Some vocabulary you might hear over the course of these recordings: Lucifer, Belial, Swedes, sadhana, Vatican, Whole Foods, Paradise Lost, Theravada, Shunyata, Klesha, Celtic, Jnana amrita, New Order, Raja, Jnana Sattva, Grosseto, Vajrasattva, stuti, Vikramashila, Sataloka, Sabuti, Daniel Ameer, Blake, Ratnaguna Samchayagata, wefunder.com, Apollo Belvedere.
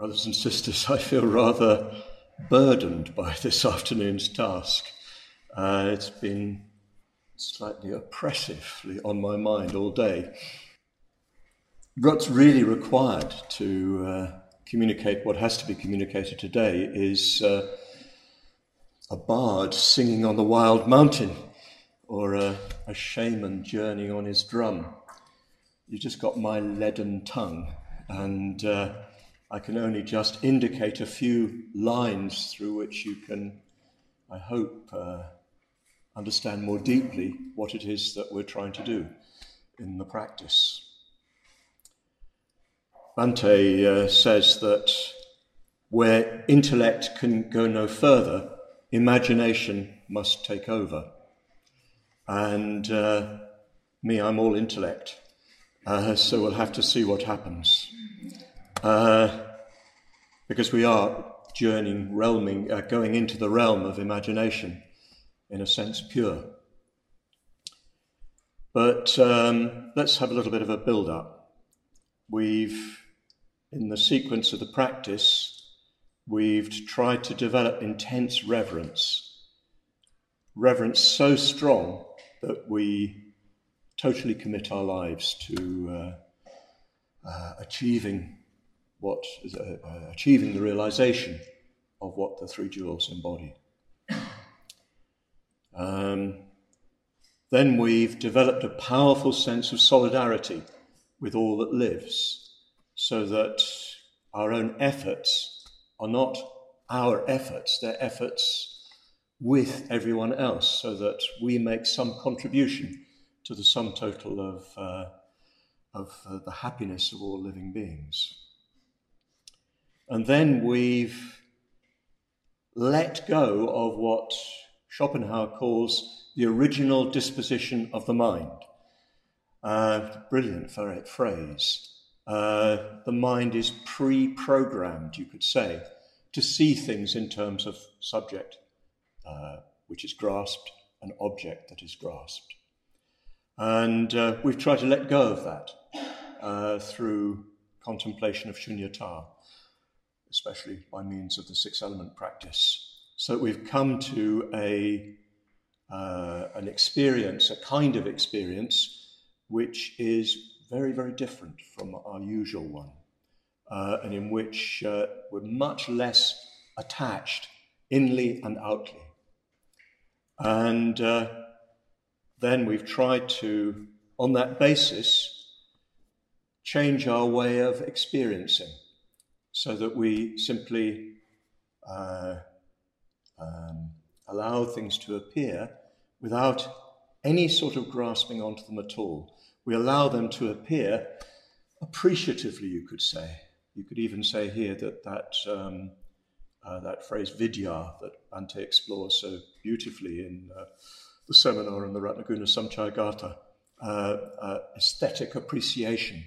Brothers and sisters, I feel rather burdened by this afternoon's task. It's been slightly oppressively on my mind all day. What's really required to communicate what has to be communicated today is a bard singing on the wild mountain or a shaman journeying on his drum. You just got my leaden tongue, and I can only just indicate a few lines through which you can, I hope, understand more deeply what it is that we're trying to do in the practice. Bhante says that where intellect can go no further, imagination must take over. And me, I'm all intellect, so we'll have to see what happens. Because we are journeying, realming, going into the realm of imagination, in a sense pure. But let's have a little bit of a build-up. In the sequence of the practice, we've tried to develop intense reverence. Reverence so strong that we totally commit our lives to achieving the realization of what the three jewels embody. Then we've developed a powerful sense of solidarity with all that lives, so that our own efforts are not our efforts, they're efforts with everyone else, so that we make some contribution to the sum total of the happiness of all living beings. And then we've let go of what Schopenhauer calls the original disposition of the mind. Brilliant phrase. The mind is pre-programmed, you could say, to see things in terms of subject, which is grasped, and object that is grasped. And we've tried to let go of that through contemplation of Shunyata, especially by means of the six element practice. So we've come to an experience, a kind of experience, which is very, very different from our usual one, and in which we're much less attached inly and outly. And then we've tried to, on that basis, change our way of experiencing, so that we simply allow things to appear without any sort of grasping onto them at all. We allow them to appear appreciatively, you could say. You could even say here that phrase Vidya that Bhante explores so beautifully in the seminar on the Ratnaguna Samchayagata, aesthetic appreciation,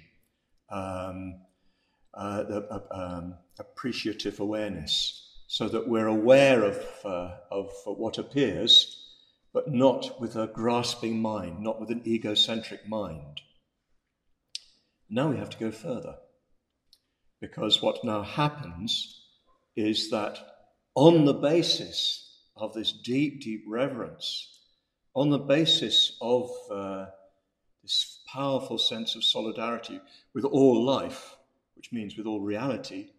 appreciative awareness. So that we're aware of what appears, but not with a grasping mind, not with an egocentric mind. Now we have to go further, because what now happens is that on the basis of this deep, deep reverence, on the basis of this powerful sense of solidarity with all life, which means with all reality,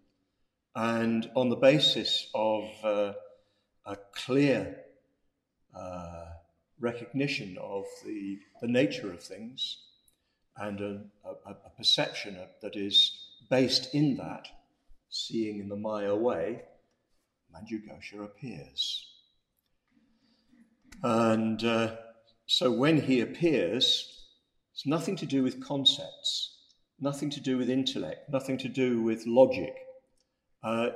and on the basis of a clear recognition of the nature of things, and a perception that is based in that, seeing in the Maya way, Manjushri appears. And so when he appears, it's nothing to do with concepts, nothing to do with intellect, nothing to do with logic.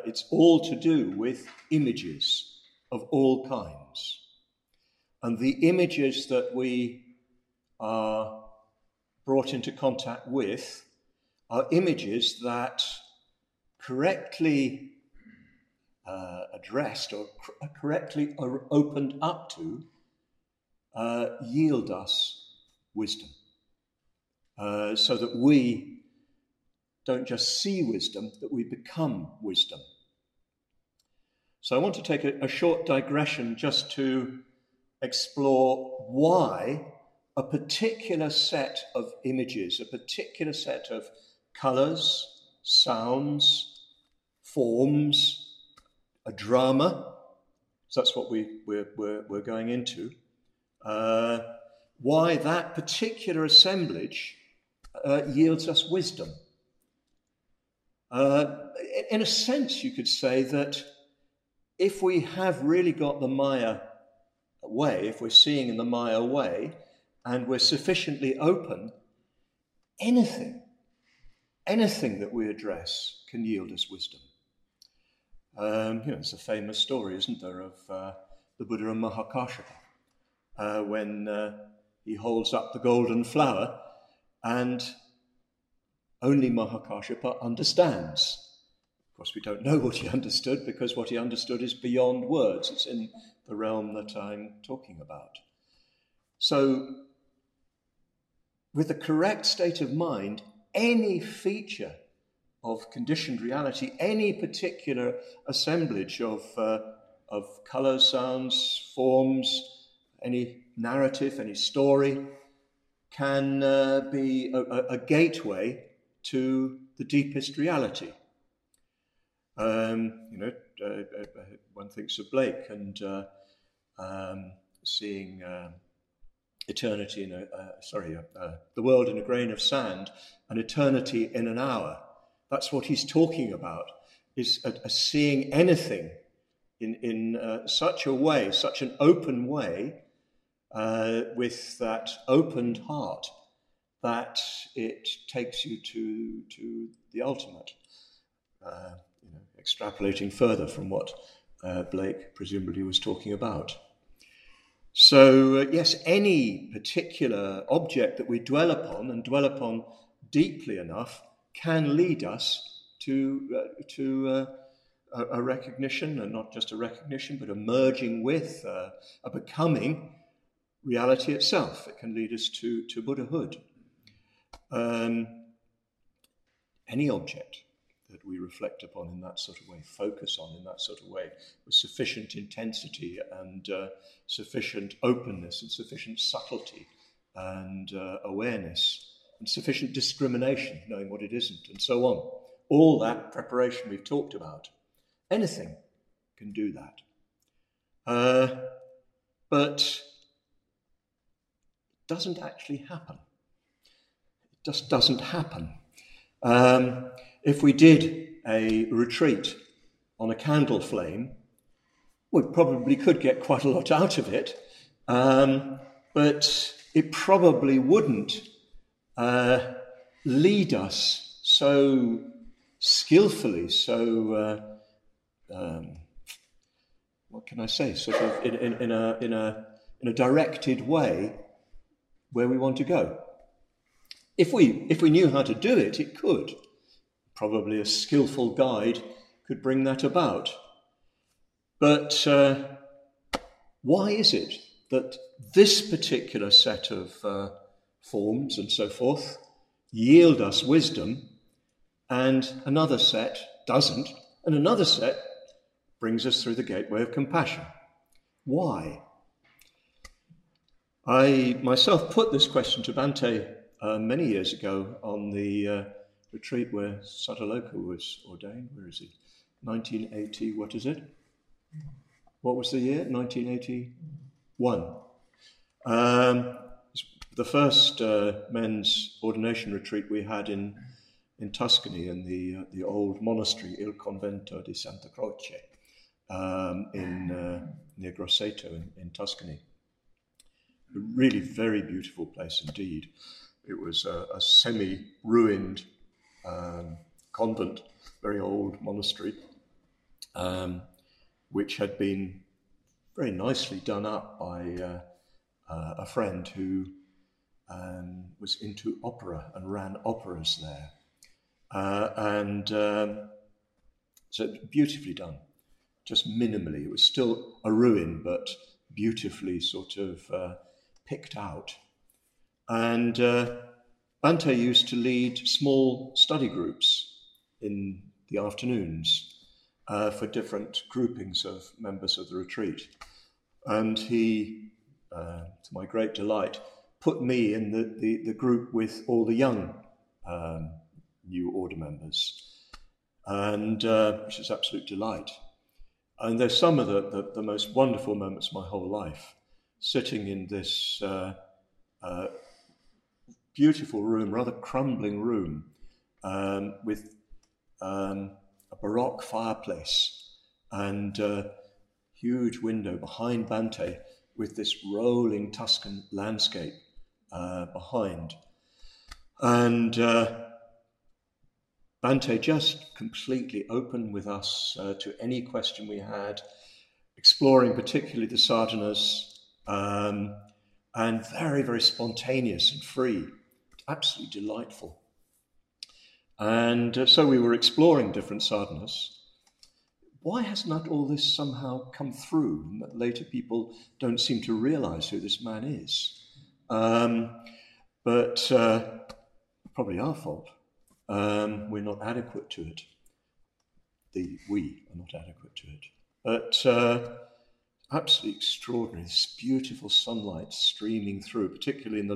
It's all to do with images of all kinds. And the images that we are brought into contact with are images that, correctly addressed or correctly opened up to, yield us wisdom. So that we don't just see wisdom, that we become wisdom. So I want to take a short digression just to explore why a particular set of images, a particular set of colours, sounds, forms, a drama, so that's what we're going into, why that particular assemblage yields us wisdom. In a sense, you could say that if we have really got the Maya way, if we're seeing in the Maya way, and we're sufficiently open, anything that we address can yield us wisdom. It's a famous story, isn't there, of the Buddha and Mahakasyapa, when he holds up the golden flower and only Mahakasyapa understands. Of course, we don't know what he understood, because what he understood is beyond words. It's in the realm that I'm talking about. So, with the correct state of mind, any feature of conditioned reality, any particular assemblage of colours, sounds, forms, any narrative, any story, can be a gateway to the deepest reality. One thinks of Blake and seeing eternity in the world in a grain of sand, and eternity in an hour. That's what he's talking about, is a seeing anything in such a way, such an open way, with that opened heart, that it takes you to the ultimate. Extrapolating further from what Blake presumably was talking about. So, yes, any particular object that we dwell upon, and dwell upon deeply enough, can lead us to a recognition, and not just a recognition, but a merging with, a becoming reality itself. It can lead us to Buddhahood. Any object that we reflect upon in that sort of way, focus on in that sort of way, with sufficient intensity and sufficient openness and sufficient subtlety and awareness and sufficient discrimination, knowing what it isn't, and so on. All that preparation we've talked about. Anything can do that. But it doesn't actually happen. It just doesn't happen. If we did a retreat on a candle flame, we probably could get quite a lot out of it, but it probably wouldn't lead us so skillfully, so in a directed way where we want to go. If we knew how to do it, it could. Probably a skillful guide could bring that about. But why is it that this particular set of forms and so forth yield us wisdom, and another set doesn't, and another set brings us through the gateway of compassion? Why? I myself put this question to Bhante many years ago on the retreat where Sataloka was ordained. Where is he? 1980, what is it? What was the year? 1981. The first men's ordination retreat we had in Tuscany, in the old monastery, Il Convento di Santa Croce, near Grosseto in Tuscany. A really very beautiful place indeed. It was a semi-ruined convent, very old monastery, which had been very nicely done up by a friend who was into opera and ran operas there. So beautifully done, just minimally. It was still a ruin, but beautifully sort of picked out. And Bhante used to lead small study groups in the afternoons for different groupings of members of the retreat. And he, to my great delight, put me in the group with all the young New Order members, and which is absolute delight. And there's some of the most wonderful moments of my whole life, sitting in this beautiful room, rather crumbling room, with a Baroque fireplace and a huge window behind Bhante with this rolling Tuscan landscape behind. And Bhante just completely open with us to any question we had, exploring particularly the sadhanas, and very, very spontaneous and free, absolutely delightful. And so we were exploring different sadhanas. Why has not all this somehow come through, and that later people don't seem to realize who this man is? But probably our fault. We're not adequate to it. We are not adequate to it. But absolutely extraordinary, this beautiful sunlight streaming through, particularly in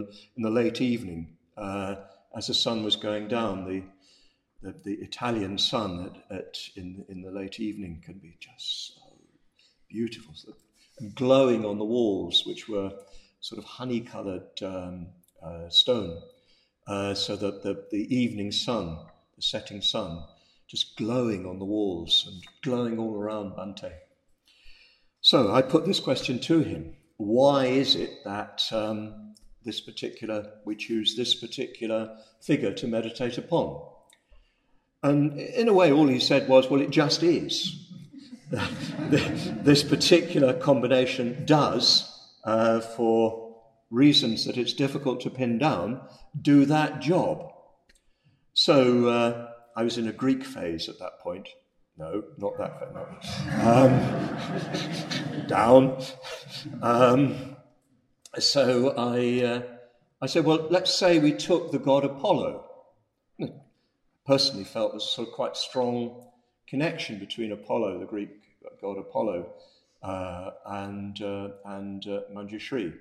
the late evening, as the sun was going down. The Italian sun in the late evening can be just so beautiful, and glowing on the walls, which were sort of honey-coloured stone. So that the evening sun, the setting sun, just glowing on the walls and glowing all around Bhante. So I put this question to him. Why is it that we choose this particular figure to meditate upon? And in a way, all he said was, well, it just is. This particular combination does, for reasons that it's difficult to pin down, do that job. So I was in a Greek phase at that point. No, not that phase. No. Down. So I said, well, let's say we took the god Apollo. I personally felt there's sort of quite strong connection between Apollo, the Greek god Apollo, and Manjushri.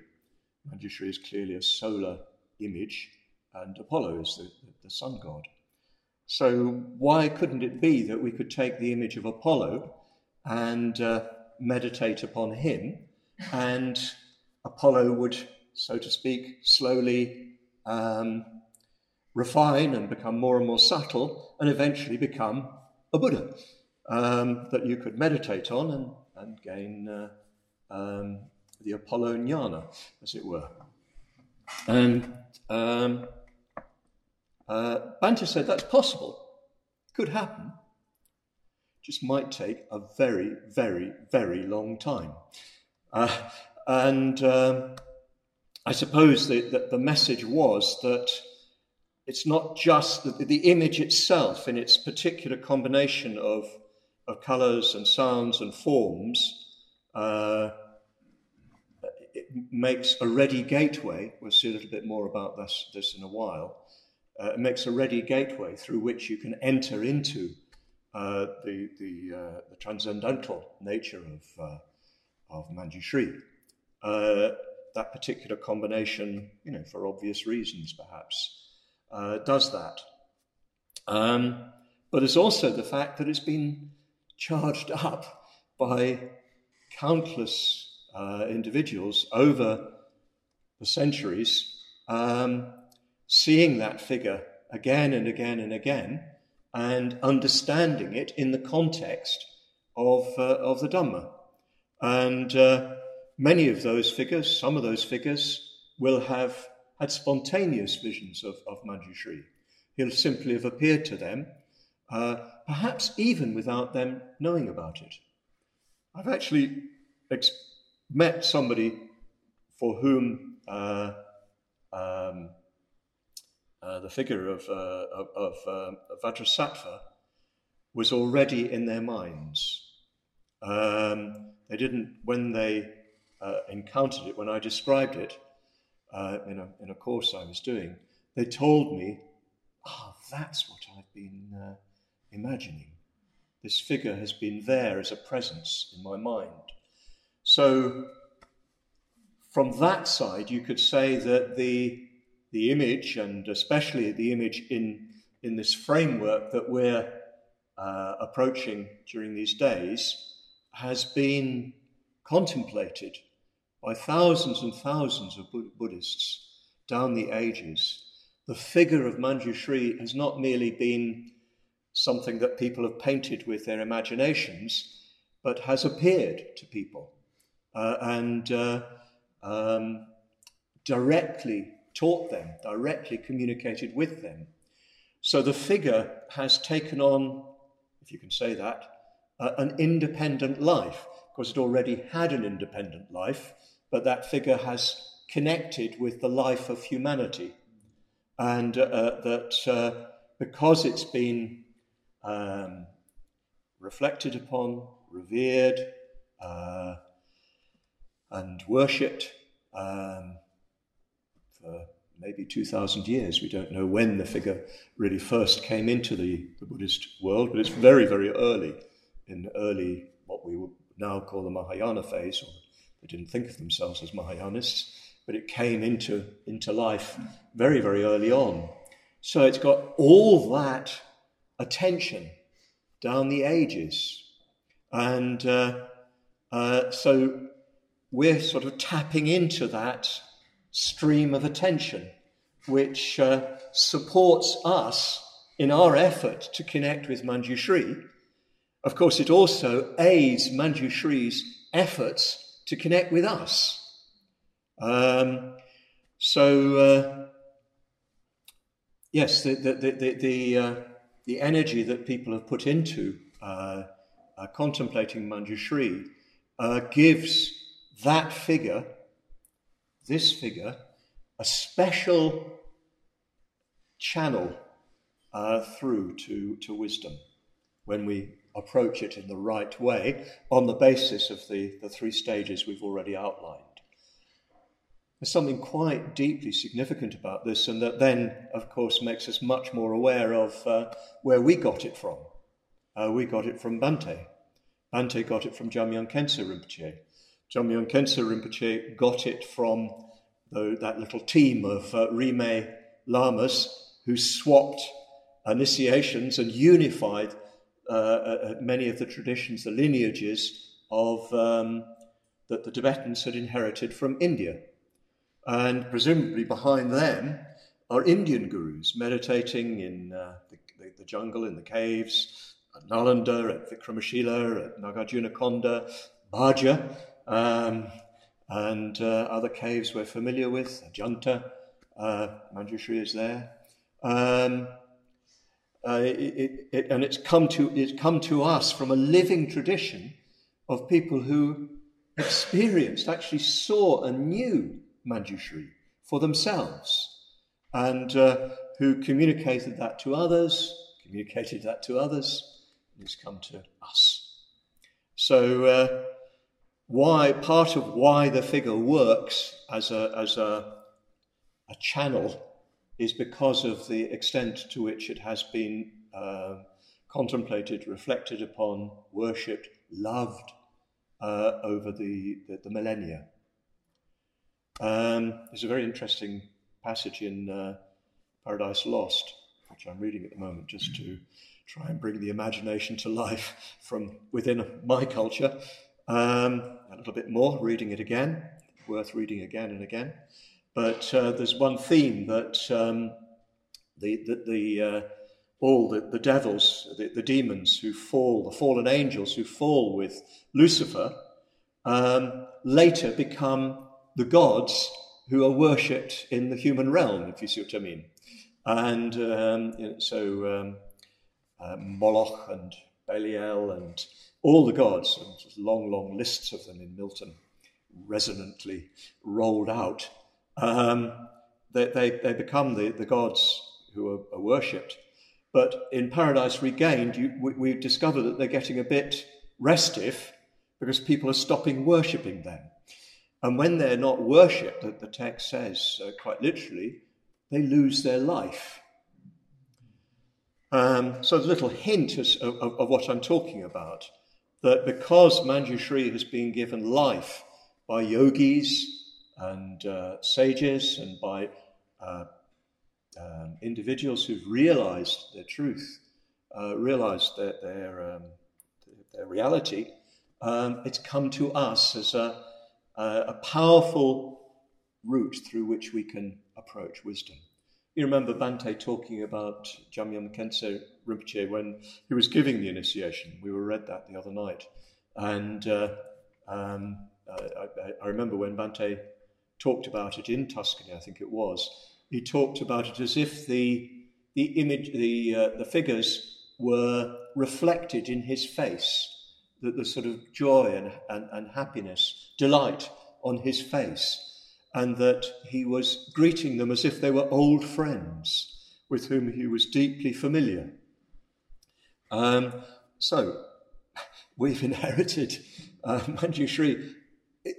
Manjushri is clearly a solar image, and Apollo is the sun god. So why couldn't it be that we could take the image of Apollo and meditate upon him, and Apollo would, so to speak, slowly refine and become more and more subtle and eventually become a Buddha that you could meditate on and gain the Apollo Jnana, as it were. And Bhante said that's possible, could happen, just might take a very, very, very long time. I suppose that the message was that it's not just the image itself in its particular combination of colours and sounds and forms makes a ready gateway. We'll see a little bit more about this in a while. It makes a ready gateway through which you can enter into the transcendental nature of Manjushri. That particular combination, for obvious reasons perhaps, does that. But there's also the fact that it's been charged up by countless individuals over the centuries, seeing that figure again and again and again, and understanding it in the context of the Dhamma. And many of those figures, some of those figures, will have had spontaneous visions of Manjushri. He'll simply have appeared to them, perhaps even without them knowing about it. I've actually met somebody for whom the figure of Vajrasattva was already in their minds. They didn't, when they encountered it, when I described it in a course I was doing, they told me, that's what I've been imagining. This figure has been there as a presence in my mind. So from that side, you could say that the image, and especially the image in this framework that we're approaching during these days, has been contemplated by thousands and thousands of Buddhists down the ages. The figure of Manjushri has not merely been something that people have painted with their imaginations, but has appeared to people and directly taught them, directly communicated with them. So the figure has taken on, if you can say that, an independent life. Of course, it already had an independent life, but that figure has connected with the life of humanity. And because it's been reflected upon, revered, and worshipped for maybe 2,000 years. We don't know when the figure really first came into the Buddhist world, but it's very, very early, in early what we would now call the Mahayana phase, or they didn't think of themselves as Mahayanists, but it came into life very, very early on. So it's got all that attention down the ages. And so we're sort of tapping into that stream of attention, which supports us in our effort to connect with Manjushri. Of course, it also aids Manjushri's efforts to connect with us. Yes, the energy that people have put into contemplating Manjushri gives that figure, this figure, a special channel through to wisdom when we approach it in the right way on the basis of the three stages we've already outlined. There's something quite deeply significant about this, and that then, of course, makes us much more aware of where we got it from. We got it from Bhante. Bhante got it from Jamyang Khyentse Rinpoche. Jamyang Khyentse Rinpoche got it from that little team of Rime lamas who swapped initiations and unified many of the traditions, the lineages of that the Tibetans had inherited from India. And presumably behind them are Indian gurus meditating in the jungle, in the caves, at Nalanda, at Vikramashila, at Nagarjuna Konda, Bhaja, and other caves we're familiar with, Ajanta, Manjushri is there. And it's come to us from a living tradition of people who experienced, actually saw and knew Manjushri for themselves, and who communicated that to others, and it's come to us. So part of why the figure works as a channel is because of the extent to which it has been contemplated, reflected upon, worshipped, loved over the millennia. There's a very interesting passage in Paradise Lost, which I'm reading at the moment, just to try and bring the imagination to life from within my culture. A little bit more, reading it again, worth reading again and again. But there's one theme that all the devils, the demons who fall, the fallen angels who fall with Lucifer, later become the gods who are worshipped in the human realm, if you see what I mean. And Moloch and Belial and all the gods, and long, long lists of them in Milton, resonantly rolled out, they become the gods who are worshipped. But in Paradise Regained, we discover that they're getting a bit restive because people are stopping worshipping them. And when they're not worshipped, the text says quite literally, they lose their life. So there's a little hint of what I'm talking about, that because Manjushri has been given life by yogis and sages and by individuals who've realized their truth, realized their reality, it's come to us as a powerful route through which we can approach wisdom. You remember Bhante talking about Jamyang Khyentse Rinpoche when he was giving the initiation. We read that the other night. And I remember when Bhante talked about it in Tuscany, I think it was, he talked about it as if the figures were reflected in his face, that the sort of joy and happiness, delight on his face, and that he was greeting them as if they were old friends with whom he was deeply familiar. So we've inherited Manjushri,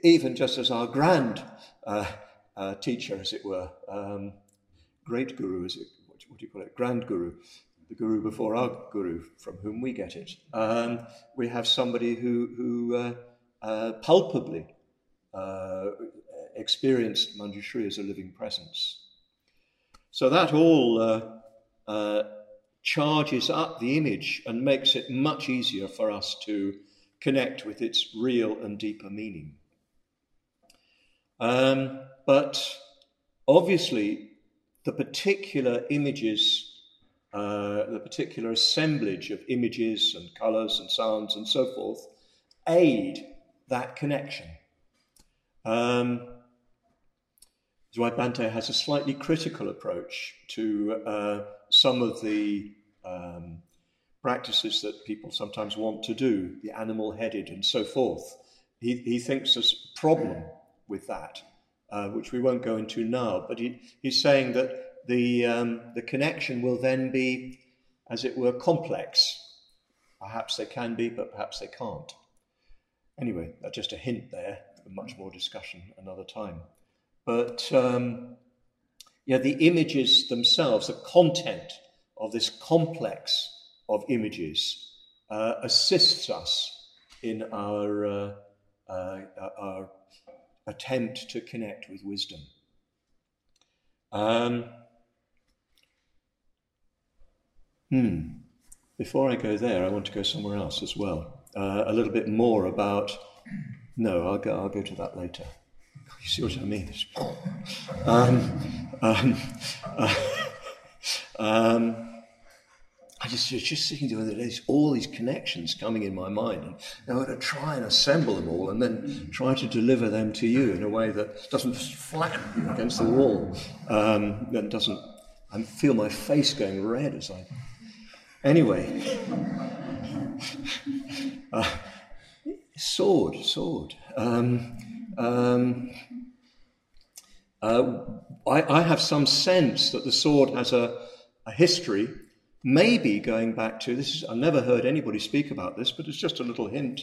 even just as our grand teacher, as it were, great guru, grand guru, the guru before our guru, from whom we get it. We have somebody who palpably experienced Manjushri as a living presence. So that all charges up the image and makes it much easier for us to connect with its real and deeper meaning. But obviously the particular images, the particular assemblage of images and colours and sounds and so forth, aid that connection. That's why Bhante has a slightly critical approach to some of the practices that people sometimes want to do, the animal-headed and so forth. He thinks there's a problem with that, which we won't go into now, but he's saying that the connection will then be, as it were, complex. Perhaps they can be, but perhaps they can't. Anyway, that's just a hint there. Much more discussion another time. But yeah, the images themselves, the content of this complex of images assists us in our attempt to connect with wisdom. Before I go there, I want to go somewhere else as well. A little bit more about... No, I'll go to that later. You see what I mean? I was just sitting there the other day, all these connections coming in my mind, and I want to try and assemble them all, and then try to deliver them to you in a way that doesn't flatten you against the wall, and doesn't. I feel my face going red as I. Anyway. Sword. I have some sense that the sword has a history, maybe going back to, this is, I've never heard anybody speak about this, but it's just a little hint.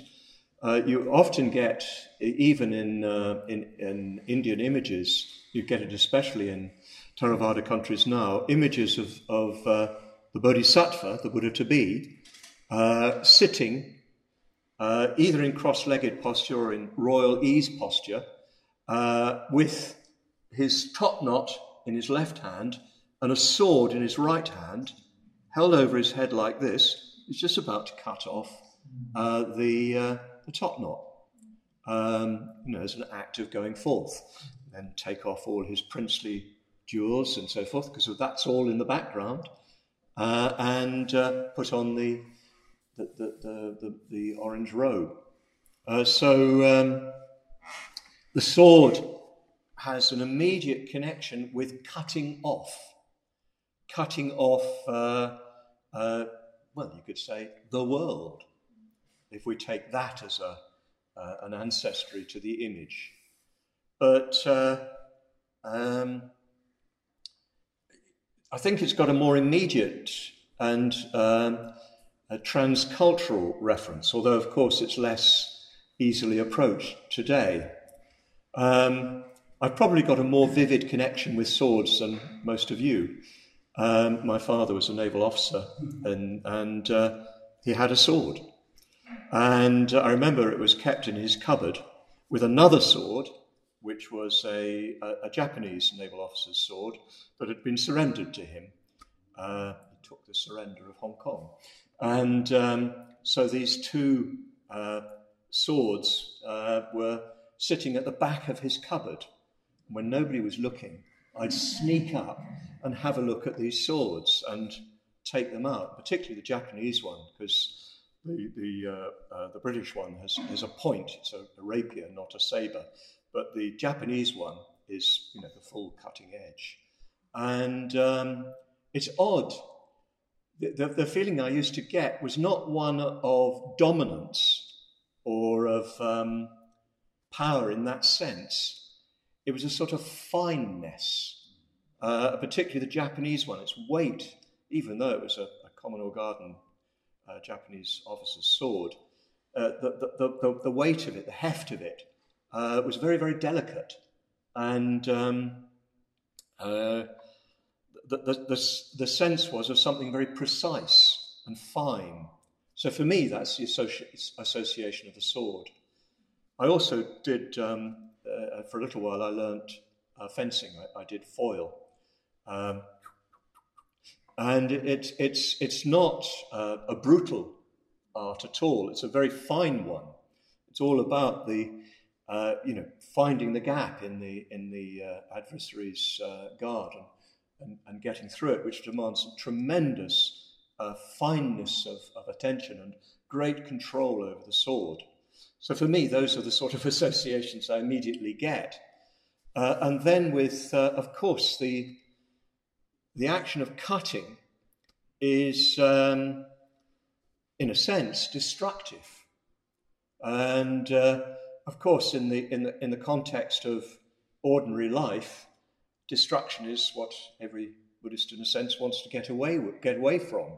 You often get, even in Indian images, you get it especially in Theravada countries now, images of the Bodhisattva, the Buddha to be, sitting, either in cross-legged posture or in royal ease posture, with his top knot in his left hand and a sword in his right hand, held over his head like this. He's just about to cut off the top knot. As an act of going forth, then take off all his princely jewels and so forth, because that's all in the background, and put on the orange robe. So the sword has an immediate connection with cutting off. Well, you could say the world, if we take that as an ancestry to the image. But I think it's got a more immediate and a transcultural reference, although of course it's less easily approached today. I've probably got a more vivid connection with swords than most of you. My father was a naval officer, and he had a sword. And I remember it was kept in his cupboard with another sword, which was a Japanese naval officer's sword that had been surrendered to him. He took the surrender of Hong Kong. And so these two swords were sitting at the back of his cupboard. When nobody was looking, I'd sneak up and have a look at these swords and take them out, particularly the Japanese one, because the British one has a point. It's a rapier, not a saber, but the Japanese one is, the full cutting edge. And it's odd. The feeling I used to get was not one of dominance or of power in that sense. It was a sort of fineness, particularly the Japanese one. Its weight, even though it was a common or garden Japanese officer's sword, the weight of it, the heft of it, was very, very delicate. And the sense was of something very precise and fine. So for me, that's the association of the sword. I also did, for a little while, I learnt fencing. I did foil. And it's not a brutal art at all. It's a very fine one. It's all about the finding the gap in the adversary's guard and getting through it, which demands a tremendous fineness of attention and great control over the sword. So for me, those are the sort of associations I immediately get. And then with, of course, the action of cutting is, in a sense, destructive, and of course, in the context of ordinary life, destruction is what every Buddhist, in a sense, wants to get away from.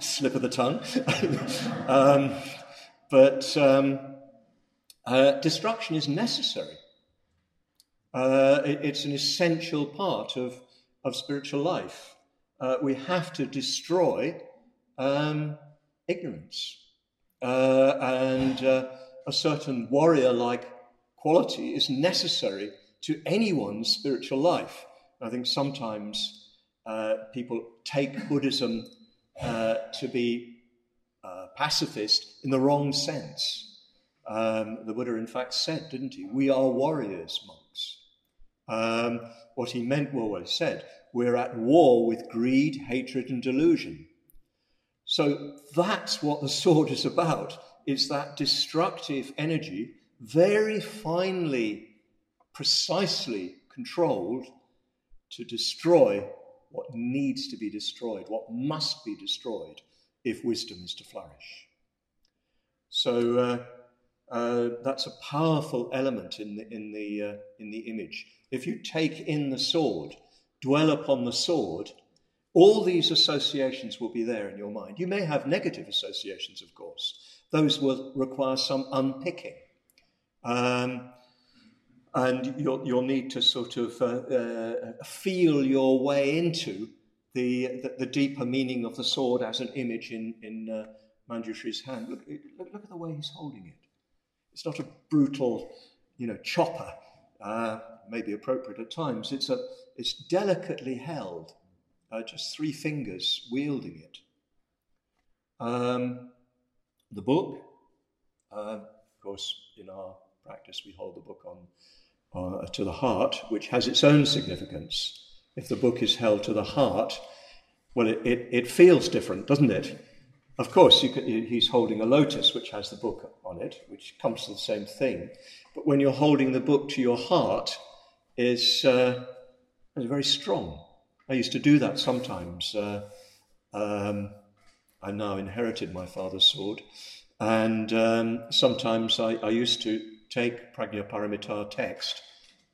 Slip of the tongue, but destruction is necessary. It's an essential part of spiritual life. We have to destroy ignorance. And a certain warrior-like quality is necessary to anyone's spiritual life. I think sometimes people take Buddhism to be pacifist in the wrong sense. The Buddha, in fact, said, didn't he? We are warriors, monks. What he meant, well, what he said, we're at war with greed, hatred, and delusion. So that's what the sword is about, is that destructive energy, very finely, precisely controlled to destroy what needs to be destroyed, what must be destroyed if wisdom is to flourish. So that's a powerful element in the image. If you take in the sword, dwell upon the sword, all these associations will be there in your mind. You may have negative associations, of course. Those will require some unpicking. And you'll need to sort of feel your way into the deeper meaning of the sword as an image in Manjushri's hand. Look at the way he's holding it. It's not a brutal, chopper, maybe appropriate at times. It's delicately held, just three fingers wielding it. The book, of course, in our practice, we hold the book on to the heart, which has its own significance. If the book is held to the heart, well, it feels different, doesn't it? Of course, he's holding a lotus, which has the book on it, which comes to the same thing. But when you're holding the book to your heart, it's very strong. I used to do that sometimes. I now inherited my father's sword. And sometimes I used to take Prajnaparamita text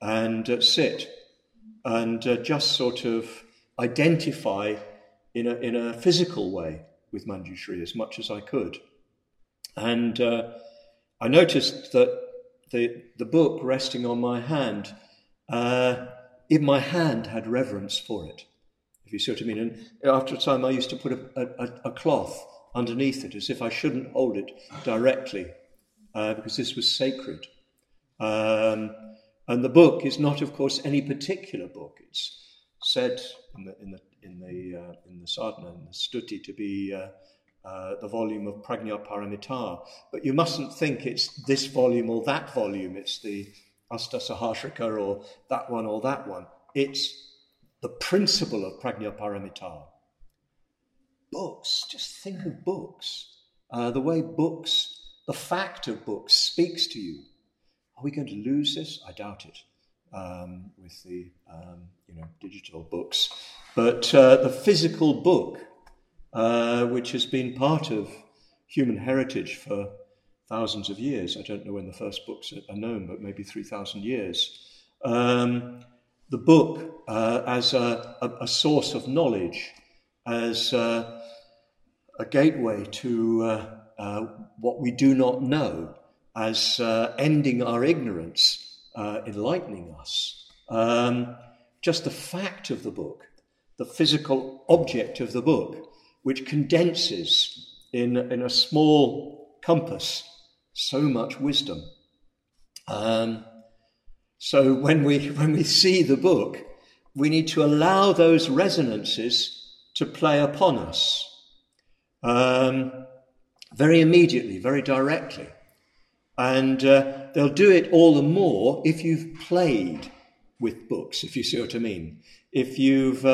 and sit and just sort of identify in a physical way with Manjushri as much as I could. And I noticed that the book resting on my hand if my hand had reverence for it, if you see what I mean. And after a time, I used to put a cloth underneath it as if I shouldn't hold it directly, because this was sacred. And the book is not, of course, any particular book. It's said in the sadhana, in the stuti, to be the volume of Prajnaparamita. But you mustn't think it's this volume or that volume. It's the Astasahasrika or that one or that one. It's the principle of Prajnaparamita. Books, just think of books. The way books, the fact of books speaks to you. Are we going to lose this? I doubt it, with the digital books. But the physical book, which has been part of human heritage for thousands of years. I don't know when the first books are known, but maybe 3,000 years. The book as a source of knowledge, as a gateway to what we do not know, as ending our ignorance, enlightening us. Just the fact of the book, the physical object of the book, which condenses in a small compass so much wisdom. So when we see the book, we need to allow those resonances to play upon us very immediately, very directly. And they'll do it all the more if you've played with books, if you see what I mean. If you've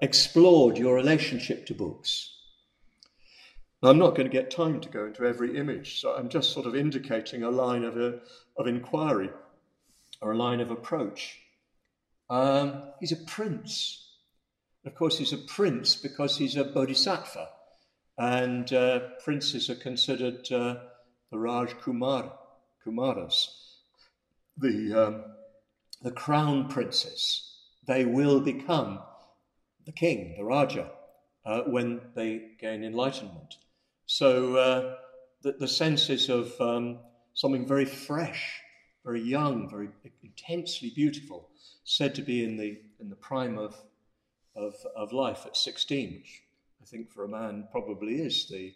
explored your relationship to books. Now, I'm not going to get time to go into every image, so I'm just sort of indicating a line of inquiry or a line of approach. He's a prince. Of course, he's a prince because he's a bodhisattva. And princes are considered... the Raj Kumaras, the crown princes. They will become the king, the Raja, when they gain enlightenment. So the senses of something very fresh, very young, very intensely beautiful, said to be in the prime of life at 16, which I think for a man probably is the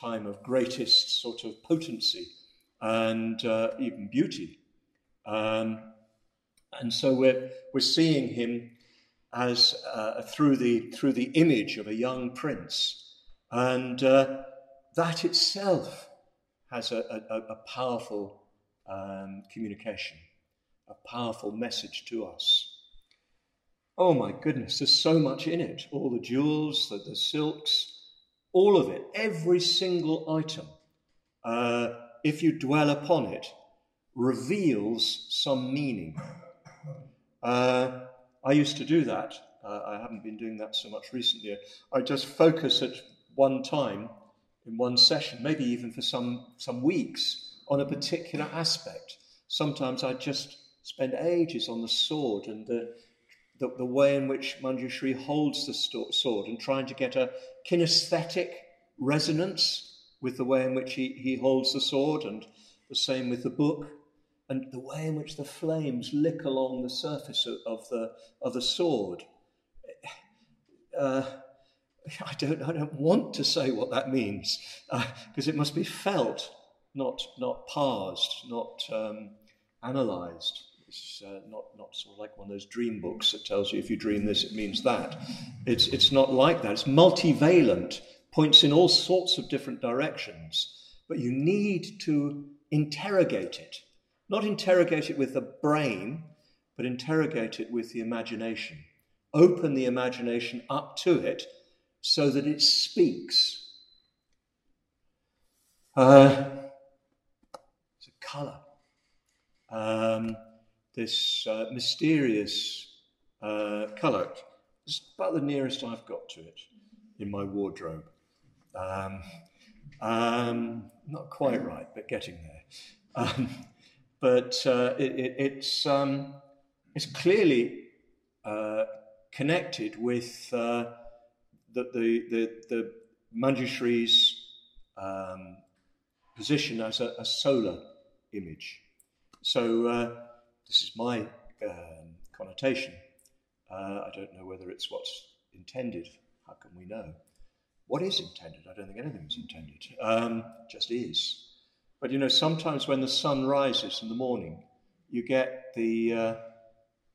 time of greatest sort of potency and even beauty. And so we're seeing him as through the image of a young prince. And that itself has a powerful communication, a powerful message to us. Oh my goodness, there's so much in it. All the jewels, the silks, all of it, every single item, if you dwell upon it, reveals some meaning. I used to do that. I haven't been doing that so much recently. I just focus at one time, in one session, maybe even for some weeks, on a particular aspect. Sometimes I just spend ages on the sword and the way in which Manjushri holds the sword and trying to get a kinesthetic resonance with the way in which he holds the sword, and the same with the book, and the way in which the flames lick along the surface of the sword. I don't want to say what that means, because it must be felt, not parsed, not analysed. It's not sort of like one of those dream books that tells you if you dream this, it means that. It's not like that. It's multivalent, points in all sorts of different directions. But you need to interrogate it. Not interrogate it with the brain, but interrogate it with the imagination. Open the imagination up to it so that it speaks. It's a colour. This mysterious colour. It's about the nearest I've got to it in my wardrobe. Not quite right, but getting there. But it's clearly connected with the Manjushri's position as a solar image. So. This is my connotation. I don't know whether it's what's intended. How can we know? What is intended? I don't think anything is intended. Just is. But, you know, sometimes when the sun rises in the morning, you get the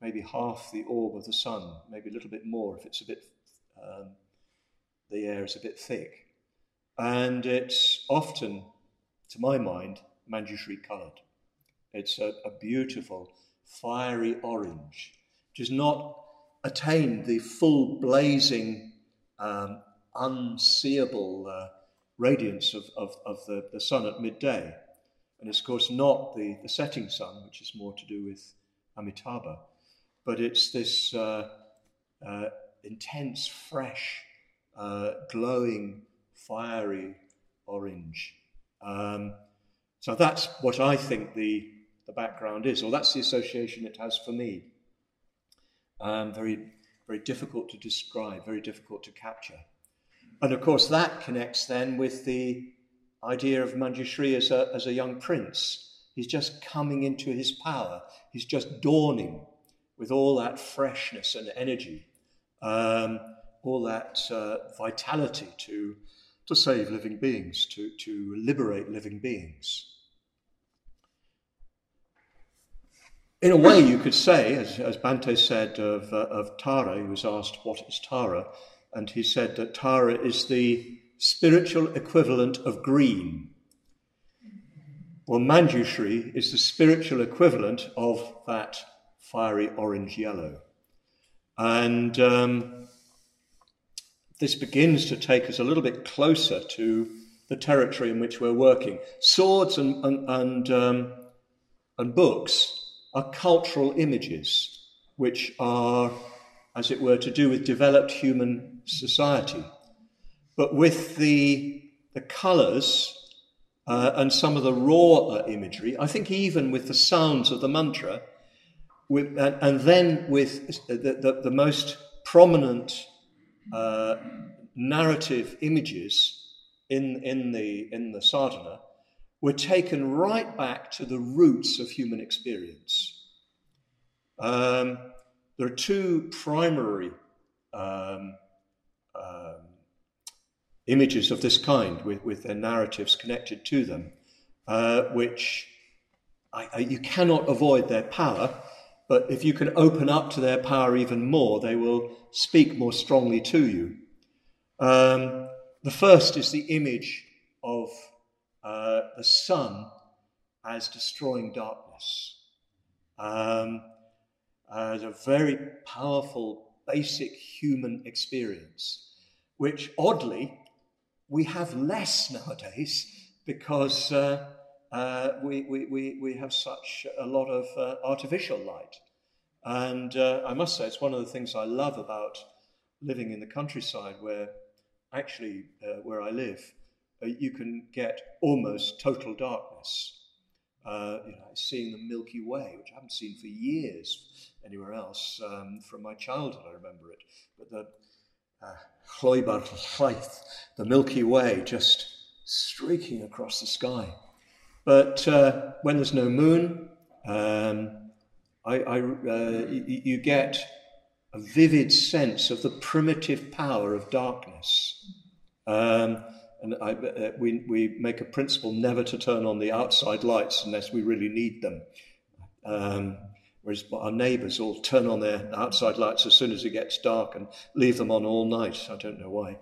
maybe half the orb of the sun, maybe a little bit more if it's a bit, the air is a bit thick. And it's often, to my mind, Manjushri coloured. It's a beautiful, fiery orange, which has not attained the full blazing, unseeable radiance of the sun at midday. And it's, of course, not the setting sun, which is more to do with Amitabha. But it's this intense, fresh, glowing, fiery orange. So that's what I think the background is, or that's the association it has for me. Very, very difficult to describe, very difficult to capture. And of course that connects then with the idea of Manjushri as a young prince. He's just coming into his power. He's just dawning with all that freshness and energy, all that vitality to save living beings, to liberate living beings. In a way, you could say, as Bhante said of Tara, he was asked, what is Tara? And he said that Tara is the spiritual equivalent of green. Well, Manjushri is the spiritual equivalent of that fiery orange-yellow. And this begins to take us a little bit closer to the territory in which we're working. Swords and books are cultural images, which are, as it were, to do with developed human society. But with the colours and some of the raw imagery, I think even with the sounds of the mantra, and then with the most prominent narrative images in the sadhana, were taken right back to the roots of human experience. There are two primary images of this kind with their narratives connected to them, which you cannot avoid their power, but if you can open up to their power even more, they will speak more strongly to you. The first is the image of the sun as destroying darkness. As a very powerful, basic human experience, which oddly we have less nowadays because we have such a lot of artificial light. And I must say, it's one of the things I love about living in the countryside, where actually where I live, you can get almost total darkness. Seeing the Milky Way, which I haven't seen for years anywhere else. From my childhood, I remember it. But the Milky Way just streaking across the sky. But when there's no moon, you get a vivid sense of the primitive power of darkness. And we make a principle never to turn on the outside lights unless we really need them. Whereas our neighbours all turn on their outside lights as soon as it gets dark and leave them on all night. I don't know why. It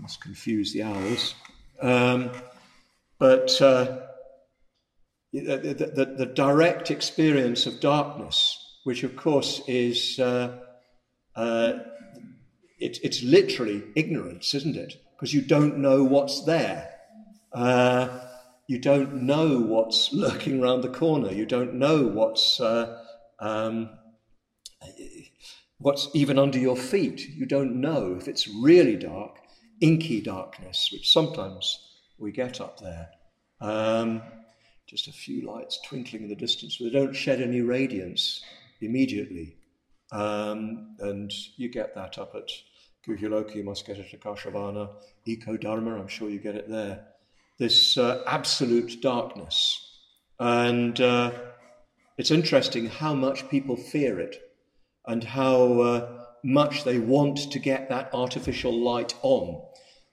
must confuse the hours. But the direct experience of darkness, which of course is, it's literally ignorance, isn't it? Because you don't know what's there. You don't know what's lurking around the corner. You don't know what's even under your feet. You don't know if it's really dark, inky darkness, which sometimes we get up there. Just a few lights twinkling in the distance. They don't shed any radiance immediately. And you get that up at Guhuloki, you must get it at Kashavana, Eco Dharma, I'm sure you get it there. This absolute darkness. And it's interesting how much people fear it. and how much they want to get that artificial light on,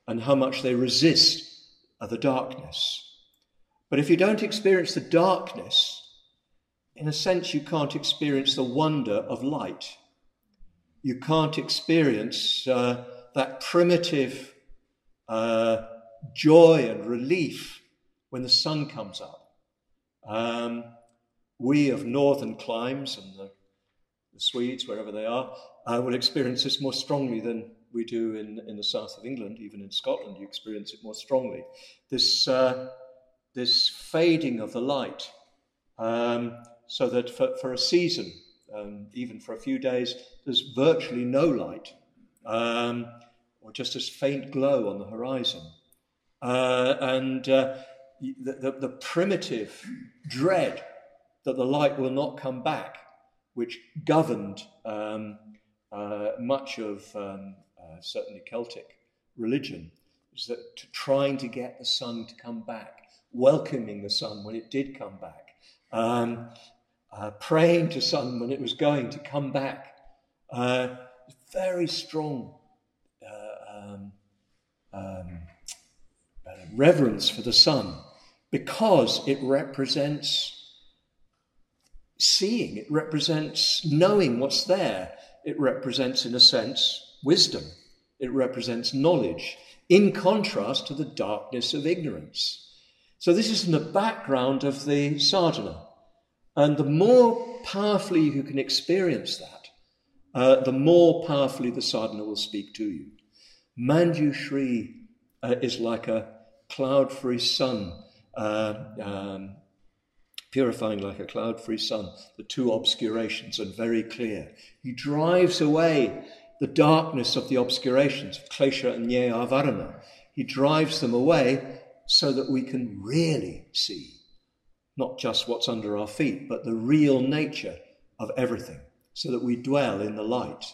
and how much they resist the darkness. But if you don't experience the darkness, in a sense, you can't experience the wonder of light. You can't experience that primitive joy and relief when the sun comes up. We of northern climes and the Swedes, wherever they are, will experience this more strongly than we do in the south of England. Even in Scotland, you experience it more strongly. This fading of the light, so that for a season, even for a few days, there's virtually no light, or just this faint glow on the horizon. And the primitive dread that the light will not come back, which governed much of certainly Celtic religion, is that trying to get the sun to come back, welcoming the sun when it did come back, praying to sun when it was going to come back. Very strong reverence for the sun, because it represents seeing, it represents knowing what's there, it represents, in a sense, wisdom, it represents knowledge, in contrast to the darkness of ignorance. So this is in the background of the sadhana. And the more powerfully you can experience that, the more powerfully the sadhana will speak to you. Manjushri is like a cloud-free sun, purifying like a cloud-free sun, the two obscurations, and very clear. He drives away the darkness of the obscurations, klesha and nyaya varana. He drives them away so that we can really see not just what's under our feet, but the real nature of everything, so that we dwell in the light.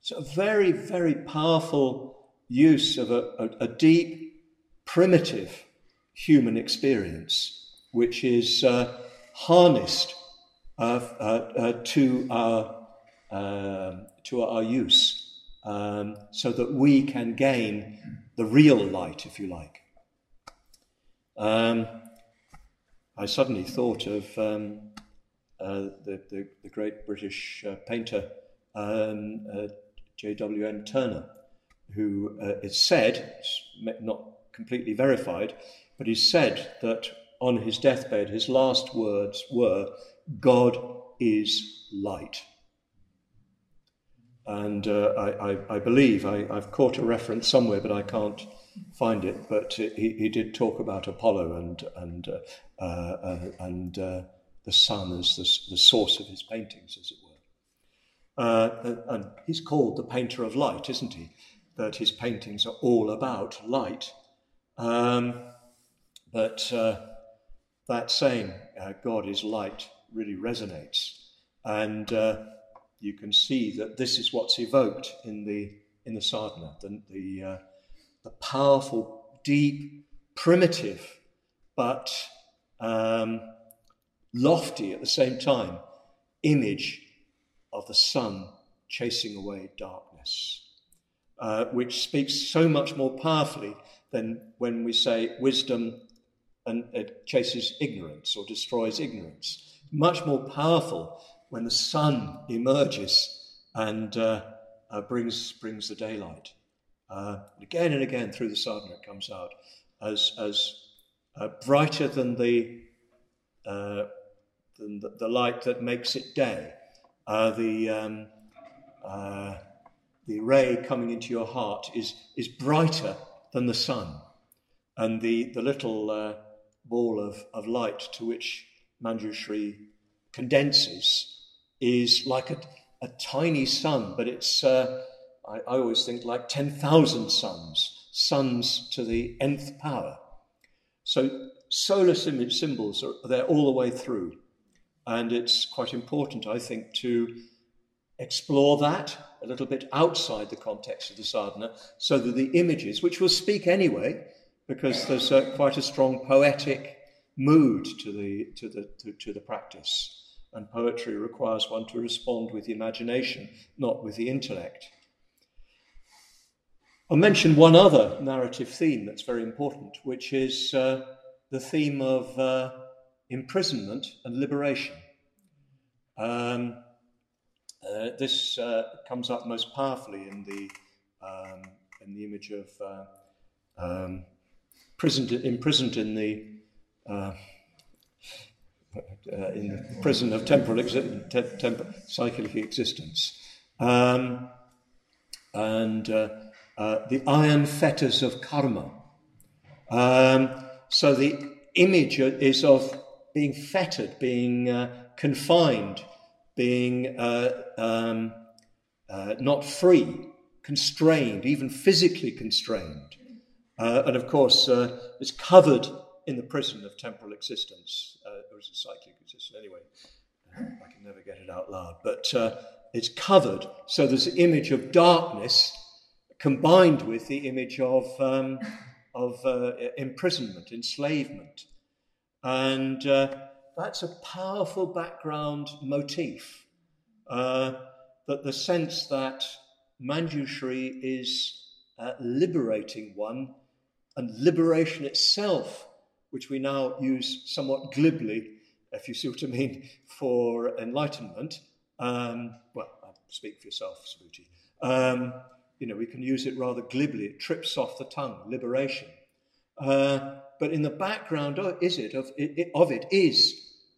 It's a very, very powerful use of a deep, primitive human experience, which is harnessed to our use, so that we can gain the real light, if you like. I suddenly thought of the great British painter J.W.N. Turner, who it's said, it's not completely verified, but he's said that on his deathbed, his last words were, "God is light." And I believe I've caught a reference somewhere, but I can't find it. But he did talk about Apollo and the sun as the source of his paintings, as it were. And he's called the painter of light, isn't he? That his paintings are all about light. But that saying, "God is light," really resonates, and you can see that this is what's evoked in the sadhana, the powerful, deep, primitive, but lofty at the same time image of the sun chasing away darkness, which speaks so much more powerfully than when we say wisdom and it chases ignorance or destroys ignorance. Much more powerful when the sun emerges and brings the daylight. Again and again through the sadhana it comes out as brighter than the light that makes it day. The ray coming into your heart is brighter than the sun, and the little ball of light to which Manjushri condenses is like a tiny sun, but it's, I always think, like 10,000 suns to the nth power. So solar symbols are there all the way through. And it's quite important, I think, to explore that a little bit outside the context of the sadhana, so that the images, which will speak anyway, because there's quite a strong poetic mood to the practice. and poetry requires one to respond with the imagination, not with the intellect. I'll mention one other narrative theme that's very important, which is the theme of imprisonment and liberation. This comes up most powerfully in the image of imprisoned in the prison of temporal psychic existence, and the iron fetters of karma. So the image is of being fettered, being confined, being not free, constrained, even physically constrained. And of course, it's covered in the prison of temporal existence, or is it psychic existence anyway? I can never get it out loud, but it's covered. So there's the image of darkness combined with the image of imprisonment, enslavement. And that's a powerful background motif, that the sense that Manjushri is liberating one, and liberation itself, which we now use somewhat glibly, if you see what I mean, for enlightenment. Well, speak for yourself, Sabuti. We can use it rather glibly. It trips off the tongue, liberation. But in the background is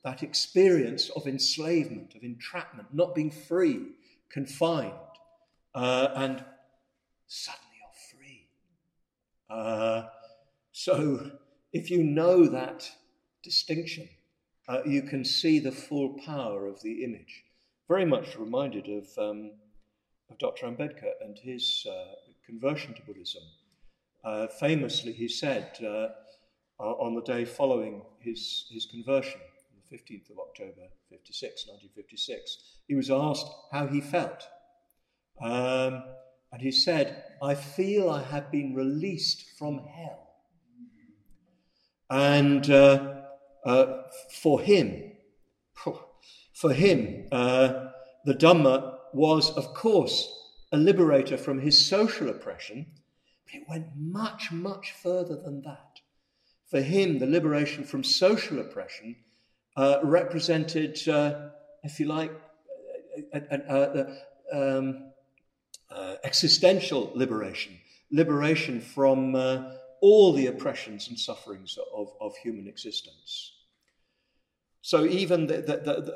that experience of enslavement, of entrapment, not being free, confined, and suddenly you're free. So if you know that distinction, you can see the full power of the image. Very much reminded of Dr. Ambedkar and his conversion to Buddhism. Famously, he said on the day following his conversion, on the 15th of October, 1956, he was asked how he felt. And he said, "I feel I have been released from hell." And for him, the Dhamma was, of course, a liberator from his social oppression, but it went much, much further than that. For him, the liberation from social oppression represented, if you like, existential liberation from all the oppressions and sufferings of human existence. So even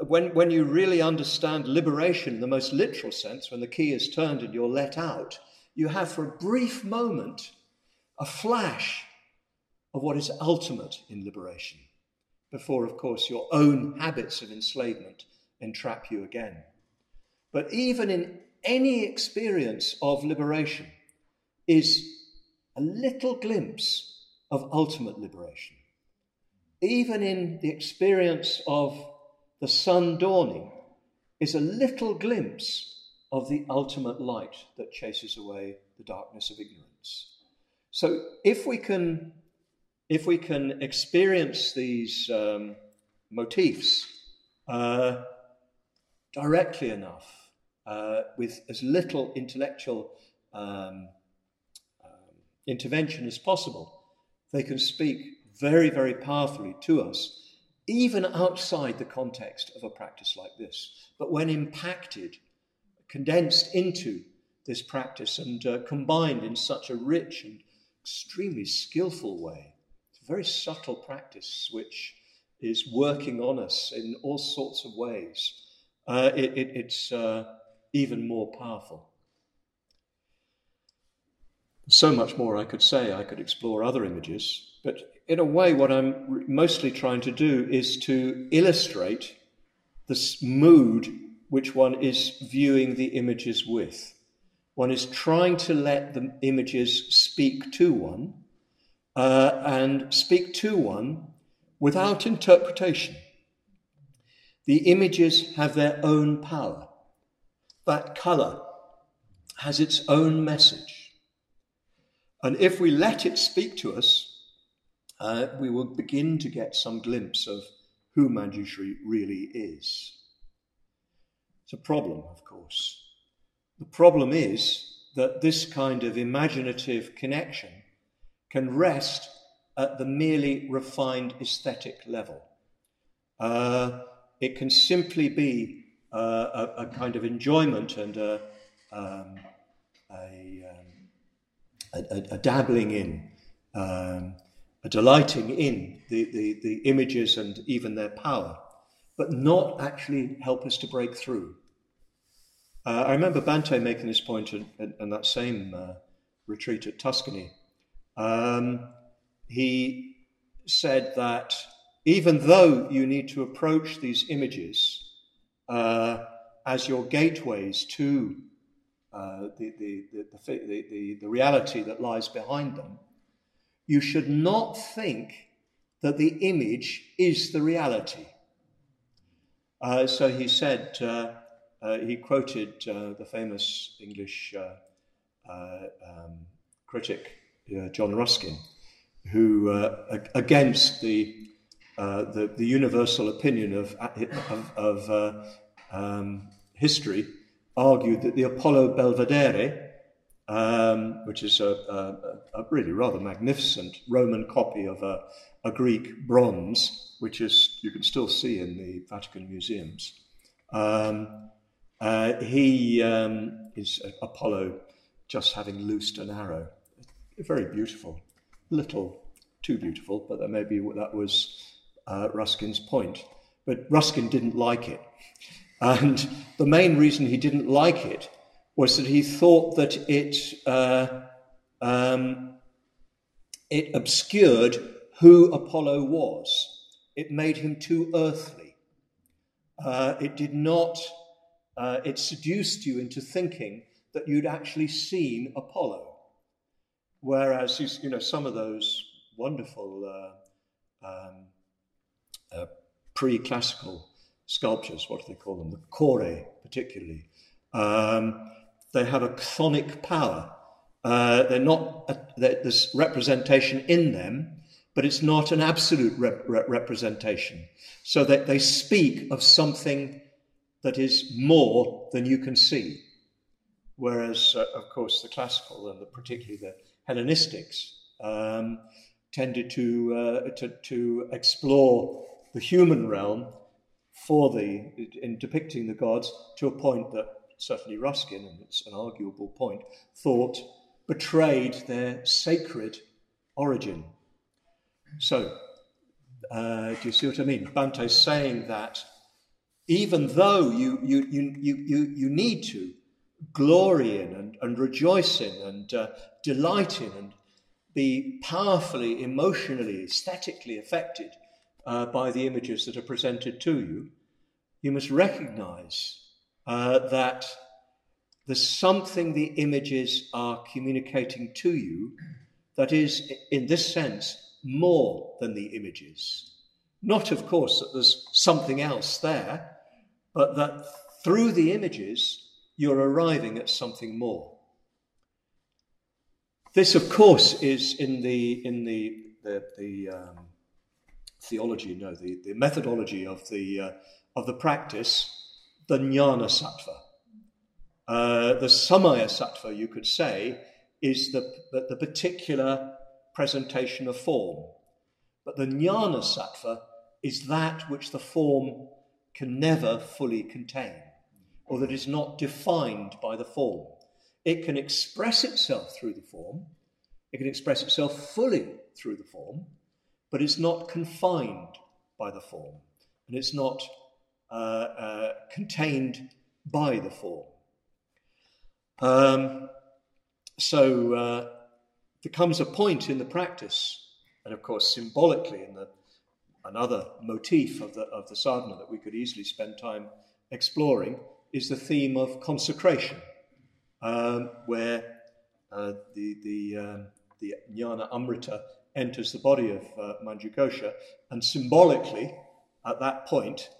when you really understand liberation in the most literal sense, when the key is turned and you're let out, you have for a brief moment a flash of what is ultimate in liberation, before, of course, your own habits of enslavement entrap you again. But even in any experience of liberation is a little glimpse of ultimate liberation. Even in the experience of the sun dawning is a little glimpse of the ultimate light that chases away the darkness of ignorance. So if we can experience these motifs directly enough, with as little intellectual intervention as possible, they can speak very, very powerfully to us, even outside the context of a practice like this. But when impacted, condensed into this practice and combined in such a rich and extremely skillful way, it's a very subtle practice which is working on us in all sorts of ways. It's even more powerful. So much more I could say. I could explore other images, but in a way what I'm mostly trying to do is to illustrate this mood which one is viewing the images with. One is trying to let the images speak to one, and speak to one without interpretation. The images have their own power. That colour has its own message. And if we let it speak to us, we will begin to get some glimpse of who Manjushri really is. It's a problem, of course. The problem is that this kind of imaginative connection can rest at the merely refined aesthetic level. It can simply be a kind of enjoyment and a dabbling in, a delighting in the images and even their power, but not actually help us to break through. I remember Bhante making this point in that same retreat at Tuscany. He said that even though you need to approach these images as your gateways to the reality that lies behind them, you should not think that the image is the reality. So he said, he quoted the famous English critic, John Ruskin, who, against the universal opinion of history, argued that the Apollo Belvedere, which is a really rather magnificent Roman copy of a Greek bronze, which is you can still see in the Vatican museums. He is Apollo just having loosed an arrow. Very beautiful. Little too beautiful, but that maybe that was Ruskin's point. But Ruskin didn't like it. And the main reason he didn't like it was that he thought that it obscured who Apollo was. It made him too earthly. It did not... it seduced you into thinking that you'd actually seen Apollo. Whereas, you know, some of those wonderful pre-classical sculptures, what do they call them? The Kore, particularly. They have a chthonic power. There's representation in them, but it's not an absolute representation. So that they speak of something that is more than you can see. Whereas, of course, the classical and particularly the Hellenistics tended to explore the human realm in depicting the gods to a point that certainly Ruskin, and it's an arguable point, thought betrayed their sacred origin. So, do you see what I mean? Bhante's saying that even though you need to glory in and rejoice in and delight in and be powerfully, emotionally, aesthetically affected by the images that are presented to you, you must recognize that there's something the images are communicating to you that is, in this sense, more than the images. Not, of course, that there's something else there, but that through the images, you're arriving at something more. This, of course, is in the theology, the methodology of the practice, the Jnana Sattva. The Samaya Sattva, you could say, is the particular presentation of form. But the Jnana Sattva is that which the form can never fully contain, or that is not defined by the form. It can express itself through the form, it can express itself fully through the form, but it's not confined by the form, and it's not contained by the form. So there comes a point in the practice, and of course symbolically in another motif of the sadhana that we could easily spend time exploring is the theme of consecration, where the Jnana Amrita enters the body of Manjukosha, and symbolically, at that point,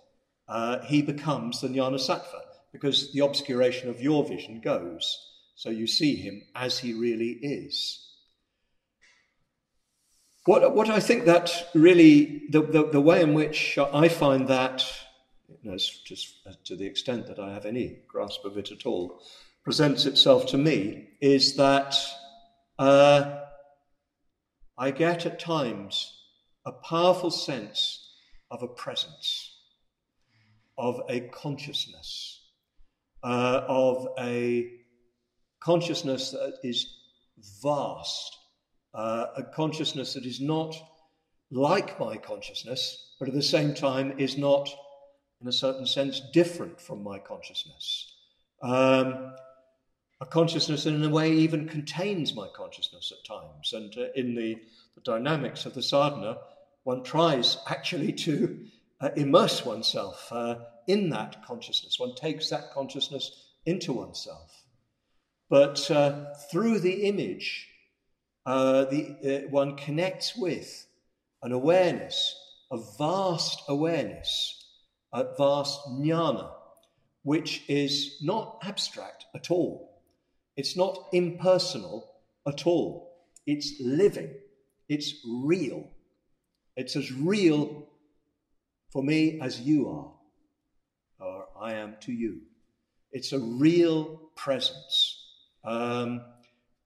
he becomes the Jnana Sattva, because the obscuration of your vision goes. So you see him as he really is. What I think that really, the way in which I find that just to the extent that I have any grasp of it at all, presents itself to me is that I get at times a powerful sense of a presence, of a consciousness, of a consciousness that is vast, a consciousness that is not like my consciousness, but at the same time is not, in a certain sense, different from my consciousness. A consciousness that in a way even contains my consciousness at times. And in the dynamics of the sadhana, one tries actually to immerse oneself in that consciousness. One takes that consciousness into oneself. But through the image, one connects with an awareness, a vast awareness, a vast jnana, which is not abstract at all. It's not impersonal at all. It's living. It's real. It's as real for me as you are, or I am to you. It's a real presence,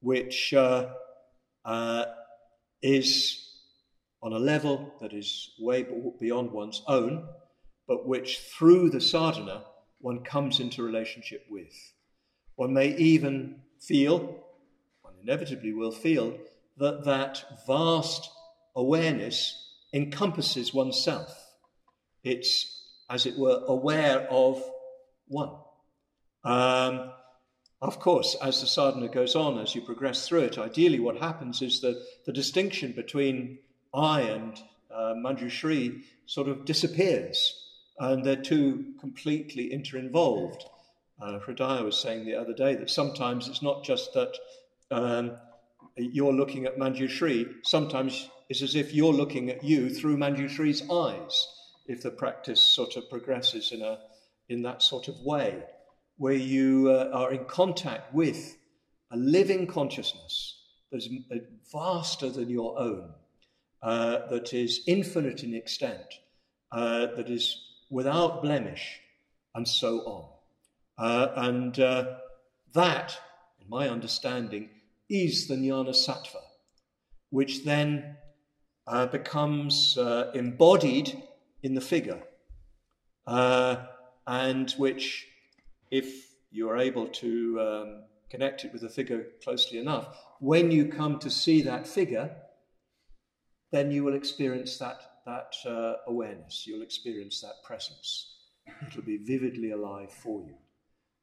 which is on a level that is way beyond one's own, but which through the sadhana one comes into relationship with. One may even feel, one inevitably will feel, that that vast awareness encompasses oneself. It's, as it were, aware of one. Of course, as the sadhana goes on, as you progress through it, ideally what happens is that the distinction between I and Manjushri sort of disappears, and they're two completely interinvolved. Hridaya was saying the other day that sometimes it's not just that you're looking at Manjushri, sometimes it's as if you're looking at you through Manjushri's eyes, if the practice sort of progresses in that sort of way, where you are in contact with a living consciousness that's vaster than your own, that is infinite in extent, that is without blemish, and so on. That, in my understanding, is the Jnana Sattva, which then becomes embodied in the figure, and which, if you are able to connect it with the figure closely enough, when you come to see that figure, then you will experience that awareness. You'll experience that presence. It'll be vividly alive for you.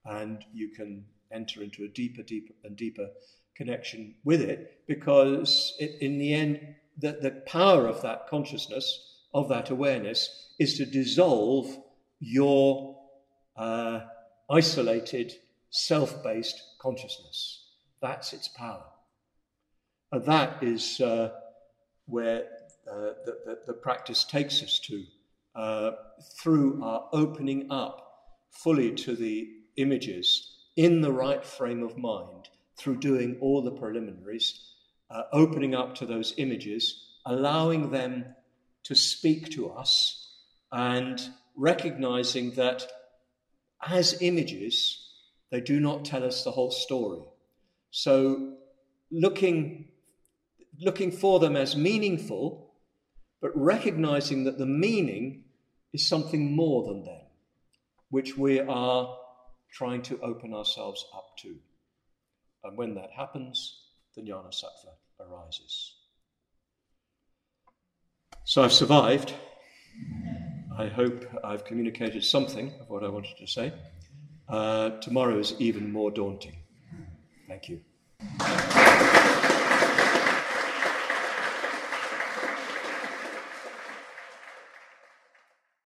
And you can enter into a deeper and deeper connection with it, because in the end, the power of that consciousness, of that awareness, is to dissolve your isolated, self-based consciousness. That's its power. And that is where the practice takes us to, through our opening up fully to the images in the right frame of mind, through doing all the preliminaries, opening up to those images, allowing them to speak to us, and recognizing that as images, they do not tell us the whole story. So looking for them as meaningful, but recognizing that the meaning is something more than them, which we are trying to open ourselves up to. And when that happens, the Jnana Sattva arises. So I've survived. I hope I've communicated something of what I wanted to say. Tomorrow is even more daunting. Thank you.